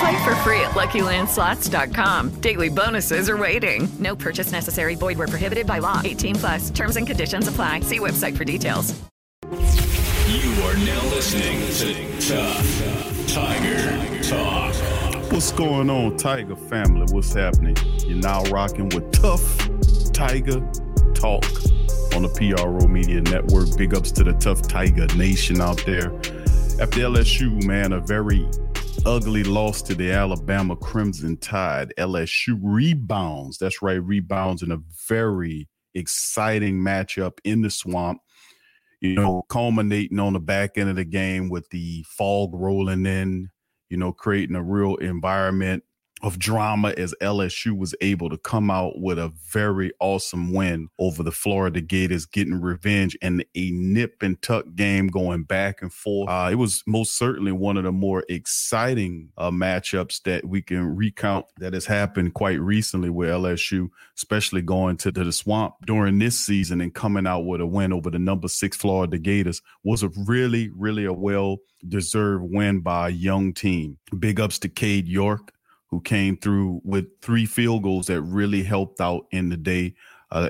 Play for free at luckylandslots.com. Daily bonuses are waiting. No purchase necessary. Void where prohibited by law. 18 plus. Terms and conditions apply. See website for details. You are now listening to Tough Tiger Talk. What's going on, Tiger family? What's happening? You're now rocking with Tough Tiger Talk on the PRO Media Network. Big ups to the Tough Tiger Nation out there. After LSU, man, a very ugly loss to the Alabama Crimson Tide. LSU rebounds. That's right, rebounds in a very exciting matchup in the swamp. You know, culminating on the back end of the game with the fog rolling in, you know, creating a real environment of drama as LSU was able to come out with a very awesome win over the Florida Gators, getting revenge and a nip and tuck game going back and forth. It was most certainly one of the more exciting matchups that we can recount that has happened quite recently with LSU, especially going to the swamp during this season and coming out with a win over the number 6 Florida Gators was a really, really a well-deserved win by a young team. Big ups to Cade York, who came through with 3 field goals that really helped out in the day,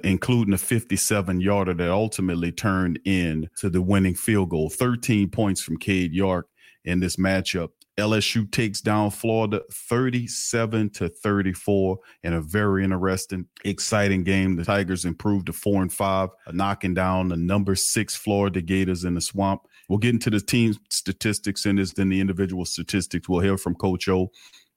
including a 57-yarder that ultimately turned in to the winning field goal. 13 points from Cade York in this matchup. LSU takes down Florida 37-34 in a very interesting, exciting game. The Tigers improved to 4-5, knocking down the number 6 Florida Gators in the swamp. We'll get into the team statistics in this, then the individual statistics. We'll hear from Coach O,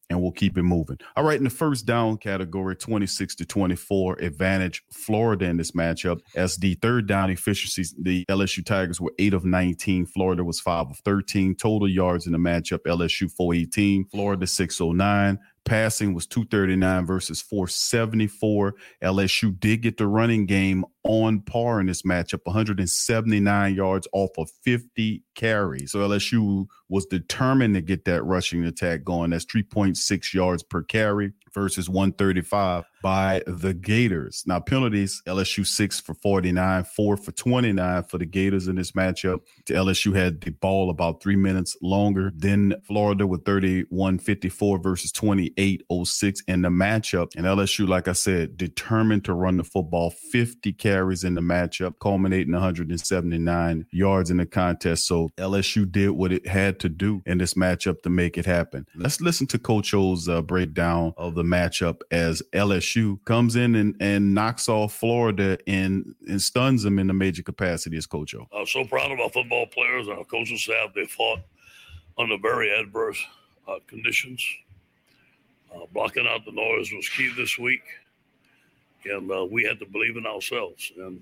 and we'll keep it moving. All right, in the first down category, 26-24 advantage Florida in this matchup. As the third down efficiencies, the LSU Tigers were 8 of 19. Florida was 5 of 13. Total yards in the matchup, LSU 418, Florida 609. Passing was 239 versus 474. LSU did get the running game on par in this matchup, 179 yards off of 50 carries. So LSU was determined to get that rushing attack going. That's 3.6 yards per carry versus 135 by the Gators. Now penalties, LSU 6 for 49, 4 for 29 for the Gators in this matchup. The LSU had the ball about 3 minutes longer than Florida with 31-54 versus 28-06 in the matchup. And LSU, like I said, determined to run the football, 50 carries in the matchup, culminating 179 yards in the contest. So LSU did what it had to do in this matchup to make it happen. Let's listen to Coach O's breakdown of the matchup as LSU comes in and knocks off Florida and stuns them in a major capacity as Coach O. I'm so proud of our football players and our coaching staff. They fought under very adverse conditions. Blocking out the noise was key this week, and we had to believe in ourselves. And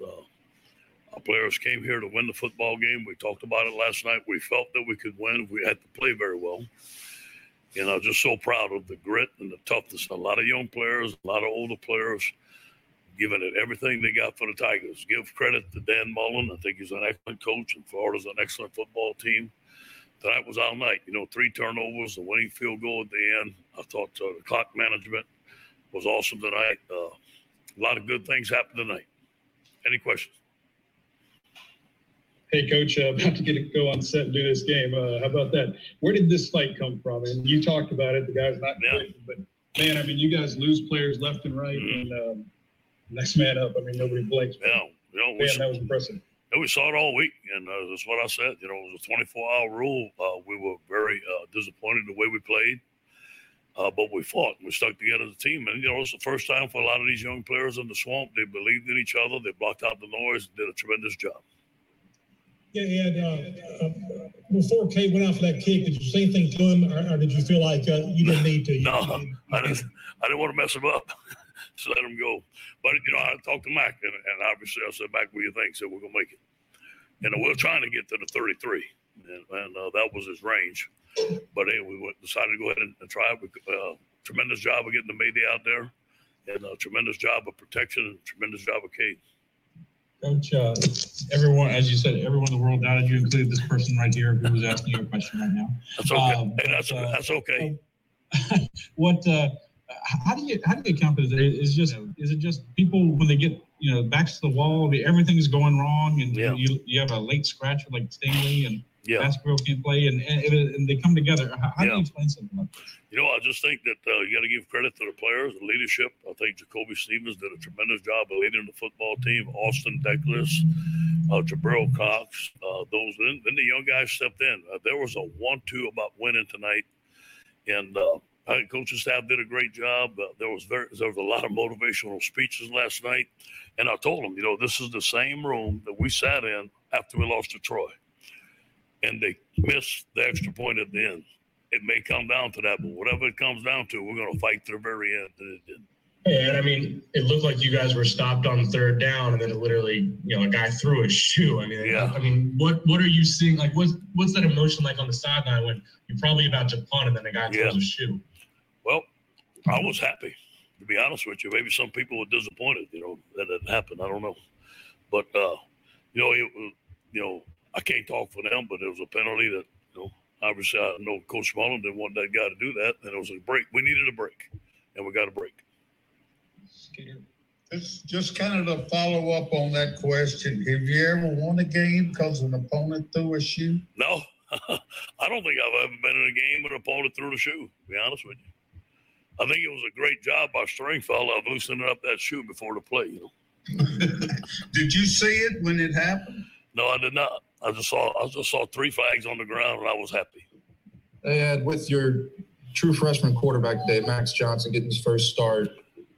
our players came here to win the football game. We talked about it last night. We felt that we could win. We had to play very well. And I'm just so proud of the grit and the toughness. A lot of young players, a lot of older players, giving it everything they got for the Tigers. Give credit to Dan Mullen. I think he's an excellent coach, and Florida's an excellent football team. Tonight was our night. You know, 3 turnovers, the winning field goal at the end. I thought the clock management was awesome tonight. A lot of good things happened tonight. Any questions? Hey, Coach, about to go on set and do this game. How about that? Where did this fight come from? And you talked about it. The guy's not quitting. But, man, I mean, you guys lose players left and right. Mm-hmm. And next man up. I mean, nobody blinks. Yeah. You know, man, that was impressive. Yeah, we saw it all week, and that's what I said. You know, it was a 24-hour rule. We were very disappointed the way we played, but we fought. We stuck together as a team. And, you know, it's the first time for a lot of these young players in the swamp. They believed in each other. They blocked out the noise and did a tremendous job. Yeah, and before Cade went out for that kick, did you say anything to him, or did you feel like you didn't need to? No, I didn't want to mess him up. Just let him go. But, you know, I talked to Mac, and obviously I said, Mac, what do you think? He said, we're going to make it. And we were trying to get to the 33, and that was his range. But, hey, we decided to go ahead and try it. Tremendous job of getting the media out there, and a tremendous job of protection, and tremendous job of Cade. Coach, everyone, as you said, everyone in the world doubted you, including this person right here who was asking you a question right now. That's okay. That's okay. How do you account for this? Is it just people when they get backs to the wall, everything's going wrong, and you have a late scratch with like Stanley and basketball can't play, and they come together. How do you explain something like this? I just think that you got to give credit to the players, the leadership. I think Jacoby Stevens did a tremendous job of leading the football team. Austin Deckless, Jabril Cox, those. Then the young guys stepped in. There was a 1-2 about winning tonight, and I think coaching staff did a great job. There was a lot of motivational speeches last night, and I told them, this is the same room that we sat in after we lost to Troy. And they missed the extra point at the end. It may come down to that, but whatever it comes down to, we're going to fight to the very end. And it did. Yeah, and I mean, it looked like you guys were stopped on third down, and then it literally, a guy threw a shoe. I mean, what are you seeing? Like, what's that emotion like on the sideline when you're probably about to punt, and then a guy throws a shoe? Well, I was happy, to be honest with you. Maybe some people were disappointed, that it happened. I don't know, but I can't talk for them, but it was a penalty that, obviously I know Coach Mullen didn't want that guy to do that, and it was a break. We needed a break, and we got a break. Just kind of to follow up on that question, have you ever won a game because an opponent threw a shoe? No. I don't think I've ever been in a game with an opponent threw a shoe, to be honest with you. I think it was a great job by Stringfellow of loosening up that shoe before the play, Did you see it when it happened? No, I did not. I just saw three flags on the ground, and I was happy. And with your true freshman quarterback today, Max Johnson, getting his first start,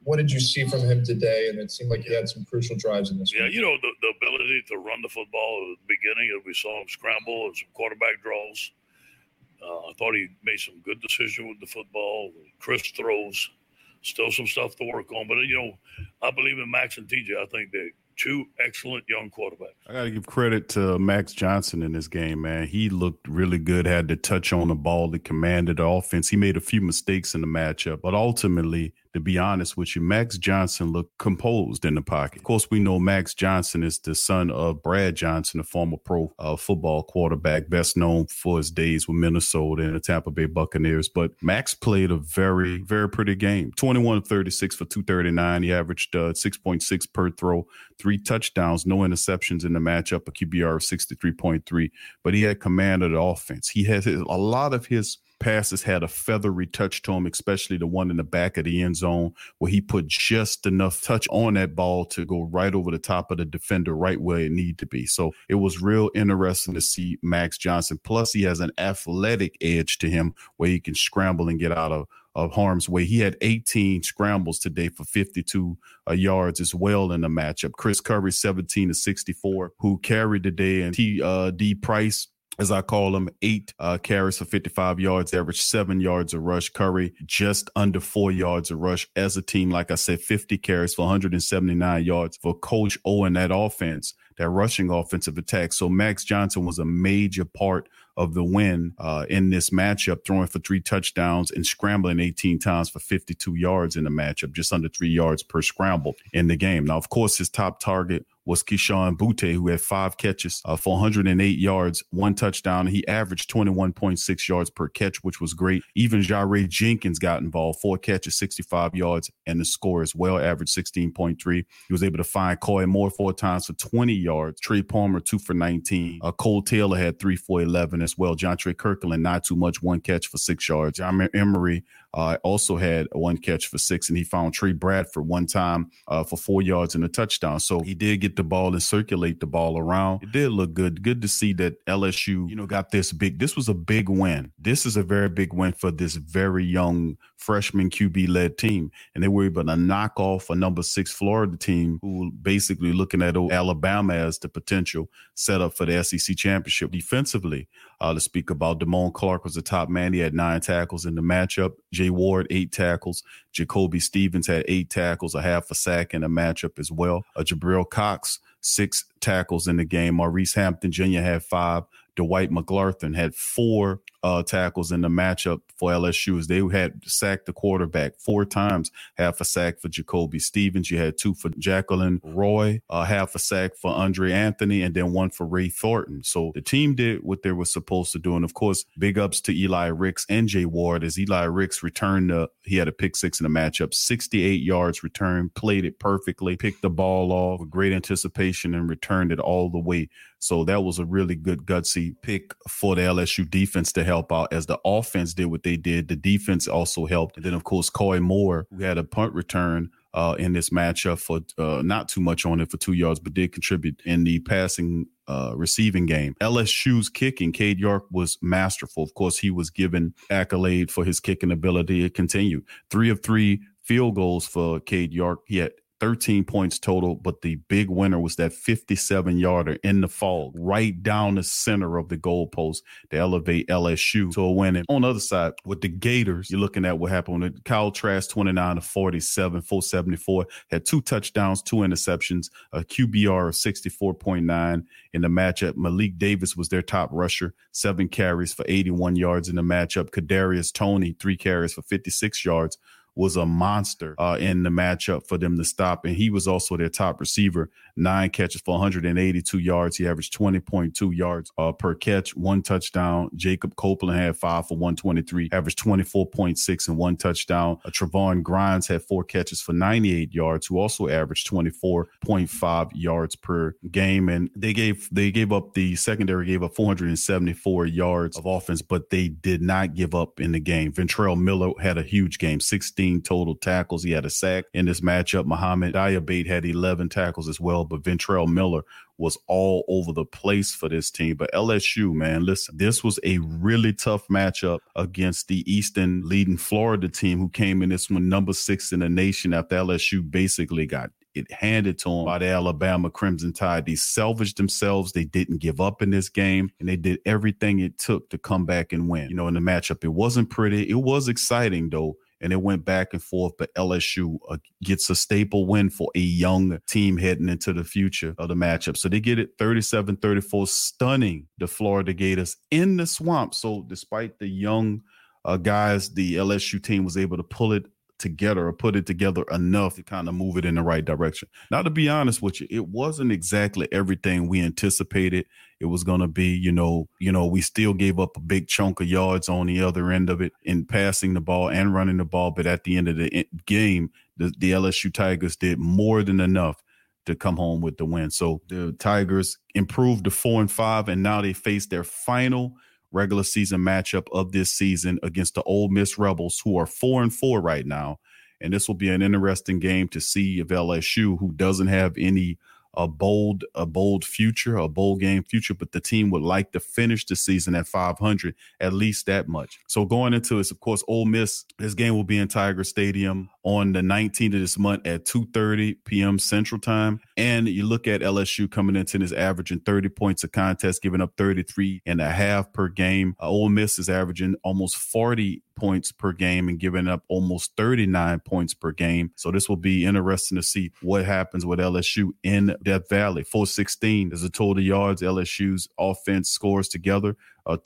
what did you see from him today? And it seemed like he had some crucial drives in this week. The ability to run the football at the beginning, we saw him scramble and some quarterback draws. I thought he made some good decisions with the football. Crisp throws, still some stuff to work on. But, I believe in Max and TJ. I think they're two excellent young quarterbacks. I got to give credit to Max Johnson in this game, man. He looked really good, had the touch on the ball, that commanded the offense. He made a few mistakes in the matchup, but ultimately, to be honest with you, Max Johnson looked composed in the pocket. Of course, we know Max Johnson is the son of Brad Johnson, a former pro football quarterback, best known for his days with Minnesota and the Tampa Bay Buccaneers. But Max played a very, very pretty game. 21-36 for 239. He averaged 6.6 per throw, 3 touchdowns, no interceptions in the matchup, a QBR of 63.3. But he had command of the offense. He had a lot of his passes had a feathery touch to him, especially the one in the back of the end zone where he put just enough touch on that ball to go right over the top of the defender right where it needed to be. So it was real interesting to see Max Johnson. Plus, he has an athletic edge to him where he can scramble and get out of harm's way. He had 18 scrambles today for 52 yards as well in the matchup. Chris Curry, 17-64, who carried today, and T.D. Price, as I call him, 8 carries for 55 yards, average 7 yards a rush. Curry just under 4 yards a rush as a team. Like I said, 50 carries for 179 yards for Coach O and that offense, that rushing offensive attack. So Max Johnson was a major part of the win in this matchup, throwing for 3 touchdowns and scrambling 18 times for 52 yards in the matchup, just under 3 yards per scramble in the game. Now, of course, his top target was Keyshawn Butte, who had 5 catches for 108 yards, 1 touchdown. He averaged 21.6 yards per catch, which was great. Even Jaree Jenkins got involved, 4 catches, 65 yards, and the score as well, averaged 16.3. He was able to find Coy Moore 4 times for 20 yards. Trey Palmer, 2 for 19. Cole Taylor had 3 for 11 as well. John Trey Kirkland, not too much, 1 catch for 6 yards. John Emery, Also had one catch for 6, and he found Trey Bradford one time for 4 yards and a touchdown. So he did get the ball and circulate the ball around. It did look good. Good to see that LSU, got this big. This was a big win. This is a very big win for this very young freshman QB-led team. And they were able to knock off a number 6 Florida team who basically looking at Alabama as the potential setup for the SEC championship. Defensively, to speak about, Damone Clark was the top man. He had 9 tackles in the matchup. Jay Ward, 8 tackles. Jacoby Stevens had 8 tackles, a half a sack in the matchup as well. Jabril Cox, 6 tackles in the game. Maurice Hampton Jr. had 5. Dwight McClarton had 4 tackles in the matchup for LSU. As they had sacked the quarterback 4 times, half a sack for Jacoby Stevens. You had 2 for Jacqueline Roy, half a sack for Andre Anthony, and then 1 for Ray Thornton. So the team did what they were supposed to do. And, of course, big ups to Eli Ricks and Jay Ward, as Eli Ricks returned. He had a pick 6 in the matchup, 68 yards returned, played it perfectly, picked the ball off with great anticipation and returned it all the way. So that was a really good gutsy pick for the LSU defense to help out. As the offense did what they did, the defense also helped. And then, of course, Coy Moore, who had a punt return in this matchup for not too much on it for 2 yards, but did contribute in the passing receiving game. LSU's kicking, Cade York was masterful. Of course, he was given accolade for his kicking ability. It continued. 3 of 3 field goals for Cade York. He had 13 points total, but the big winner was that 57-yarder in the fog, right down the center of the goalpost to elevate LSU to a win. And on the other side, with the Gators, you're looking at what happened with Kyle Trask, 29 of 47, 474, had 2 touchdowns, 2 interceptions, a QBR of 64.9 in the matchup. Malik Davis was their top rusher, 7 carries for 81 yards in the matchup. Kadarius Toney, 3 carries for 56 yards. Was a monster in the matchup for them to stop. And he was also their top receiver, 9 catches for 182 yards. He averaged 20.2 yards per catch, 1 touchdown. Jacob Copeland had 5 for 123, averaged 24.6 and 1 touchdown. Trevon Grimes had 4 catches for 98 yards, who also averaged 24.5 yards per game. And the secondary gave up 474 yards of offense, but they did not give up in the game. Ventrell Miller had a huge game, 16 total tackles. He had a sack in this matchup. Muhammad Diabate had 11 tackles as well, but Ventrell Miller was all over the place for this team. But LSU, man, listen, this was a really tough matchup against the Eastern leading Florida team, who came in this one number 6 in the nation after LSU basically got it handed to them by the Alabama Crimson Tide. They salvaged themselves. They didn't give up in this game, and they did everything it took to come back and win. In the matchup, it wasn't pretty. It was exciting, though. And it went back and forth, but LSU gets a staple win for a young team heading into the future of the matchup. So they get it 37-34, stunning the Florida Gators in the swamp. So despite the young guys, the LSU team was able to put it together enough to kind of move it in the right direction. Now, to be honest with you, it wasn't exactly everything we anticipated it was going to be. We still gave up a big chunk of yards on the other end of it in passing the ball and running the ball. But at the end of the game, the LSU Tigers did more than enough to come home with the win. So the Tigers improved to 4-5, and now they face their final regular season matchup of this season against the Ole Miss Rebels, who are 4-4 right now. And this will be an interesting game to see if LSU, who doesn't have any a bold game future, but the team would like to finish the season at 500, at least that much. So going into this, of course, Ole Miss, this game will be in Tiger Stadium on the 19th of this month at 2:30 p.m. Central Time. And you look at LSU coming into this averaging 30 points a contest, giving up 33.5 per game. Ole Miss is averaging almost 40 points per game and giving up almost 39 points per game. So this will be interesting to see what happens with LSU in Death Valley. 416 is the total yards LSU's offense scores together.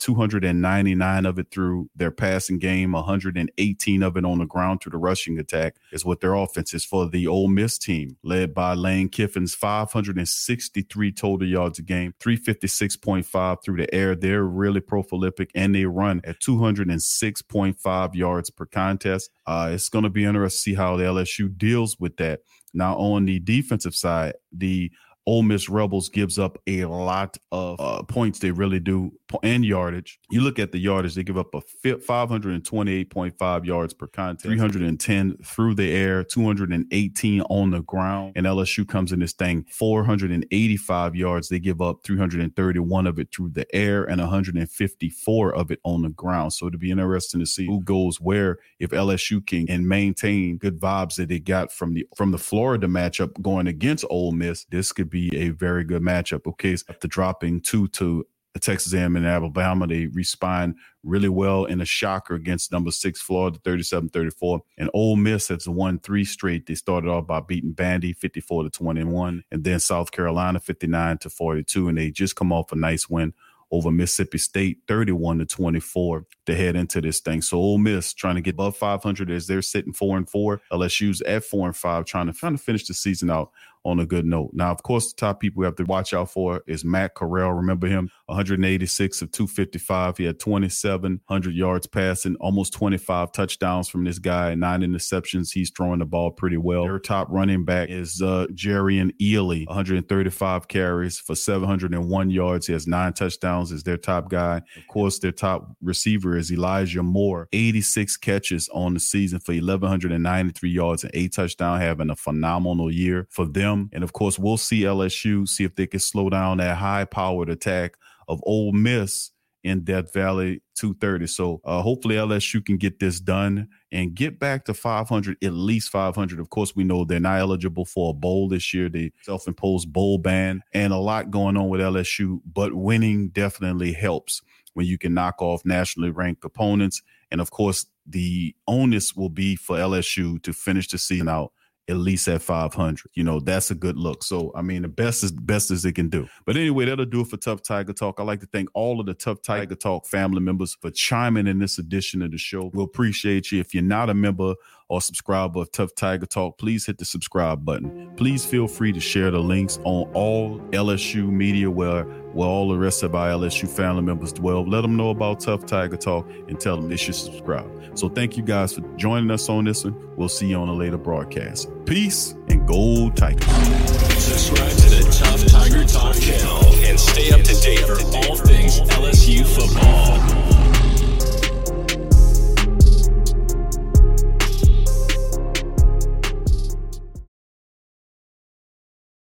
299 of it through their passing game, 118 of it on the ground through the rushing attack is what their offense is for the Ole Miss team, led by Lane Kiffin's 563 total yards a game, 356.5 through the air. They're really prolific, and they run at 206.5 yards per contest. It's going to be interesting to see how the LSU deals with that. Now, on the defensive side, the Ole Miss Rebels gives up a lot of points. They really do. And yardage. You look at the yardage, they give up a 528.5 yards per contest, 310 through the air, 218 on the ground. And LSU comes in this thing 485 yards. They give up 331 of it through the air and 154 of it on the ground. So it'll be interesting to see who goes where if LSU can maintain good vibes that they got from the Florida matchup going against Ole Miss. This could be a very good matchup. Okay, so after dropping 2 to Texas A&M and Alabama, they respond really well in a shocker against number 6 Florida, 37-34. And Ole Miss has won 3 straight. They started off by beating Vandy 54-21, and then South Carolina 59-42. And they just come off a nice win over Mississippi State, 31-24, to head into this thing. So Ole Miss trying to get above 500 as they're sitting 4-4. LSU's at 4-5, trying to finish the season out on a good note. Now, of course, the top people we have to watch out for is Matt Corral. Remember him, 186 of 255. He had 2,700 yards passing, almost 25 touchdowns from this guy, 9 interceptions. He's throwing the ball pretty well. Their top running back is Jerrion Ealy, 135 carries for 701 yards. He has 9 touchdowns as their top guy. Of course, their top receiver is Elijah Moore, 86 catches on the season for 1,193 yards and 8 touchdowns, having a phenomenal year for them. And, of course, we'll see LSU, see if they can slow down that high-powered attack of Ole Miss in Death Valley 230. So hopefully LSU can get this done and get back to 500, at least 500. Of course, we know they're not eligible for a bowl this year. They self-imposed bowl ban and a lot going on with LSU, but winning definitely helps when you can knock off nationally ranked opponents. And, of course, the onus will be for LSU to finish the season out at least at 500. You know, that's a good look. So, I mean, the best is it can do. But anyway, that'll do it for Tough Tiger Talk. I'd like to thank all of the Tough Tiger Talk family members for chiming in this edition of the show. We'll appreciate you. If you're not a member or subscriber of Tough Tiger Talk, please hit the subscribe button. Please feel free to share the links on all LSU media where all the rest of our LSU family members dwell. Let them know about Tough Tiger Talk and tell them they should subscribe. So thank you guys for joining us on this one. We'll see you on a later broadcast. Peace and Go Tigers. Subscribe to the Tough Tiger Talk channel and stay up to date for all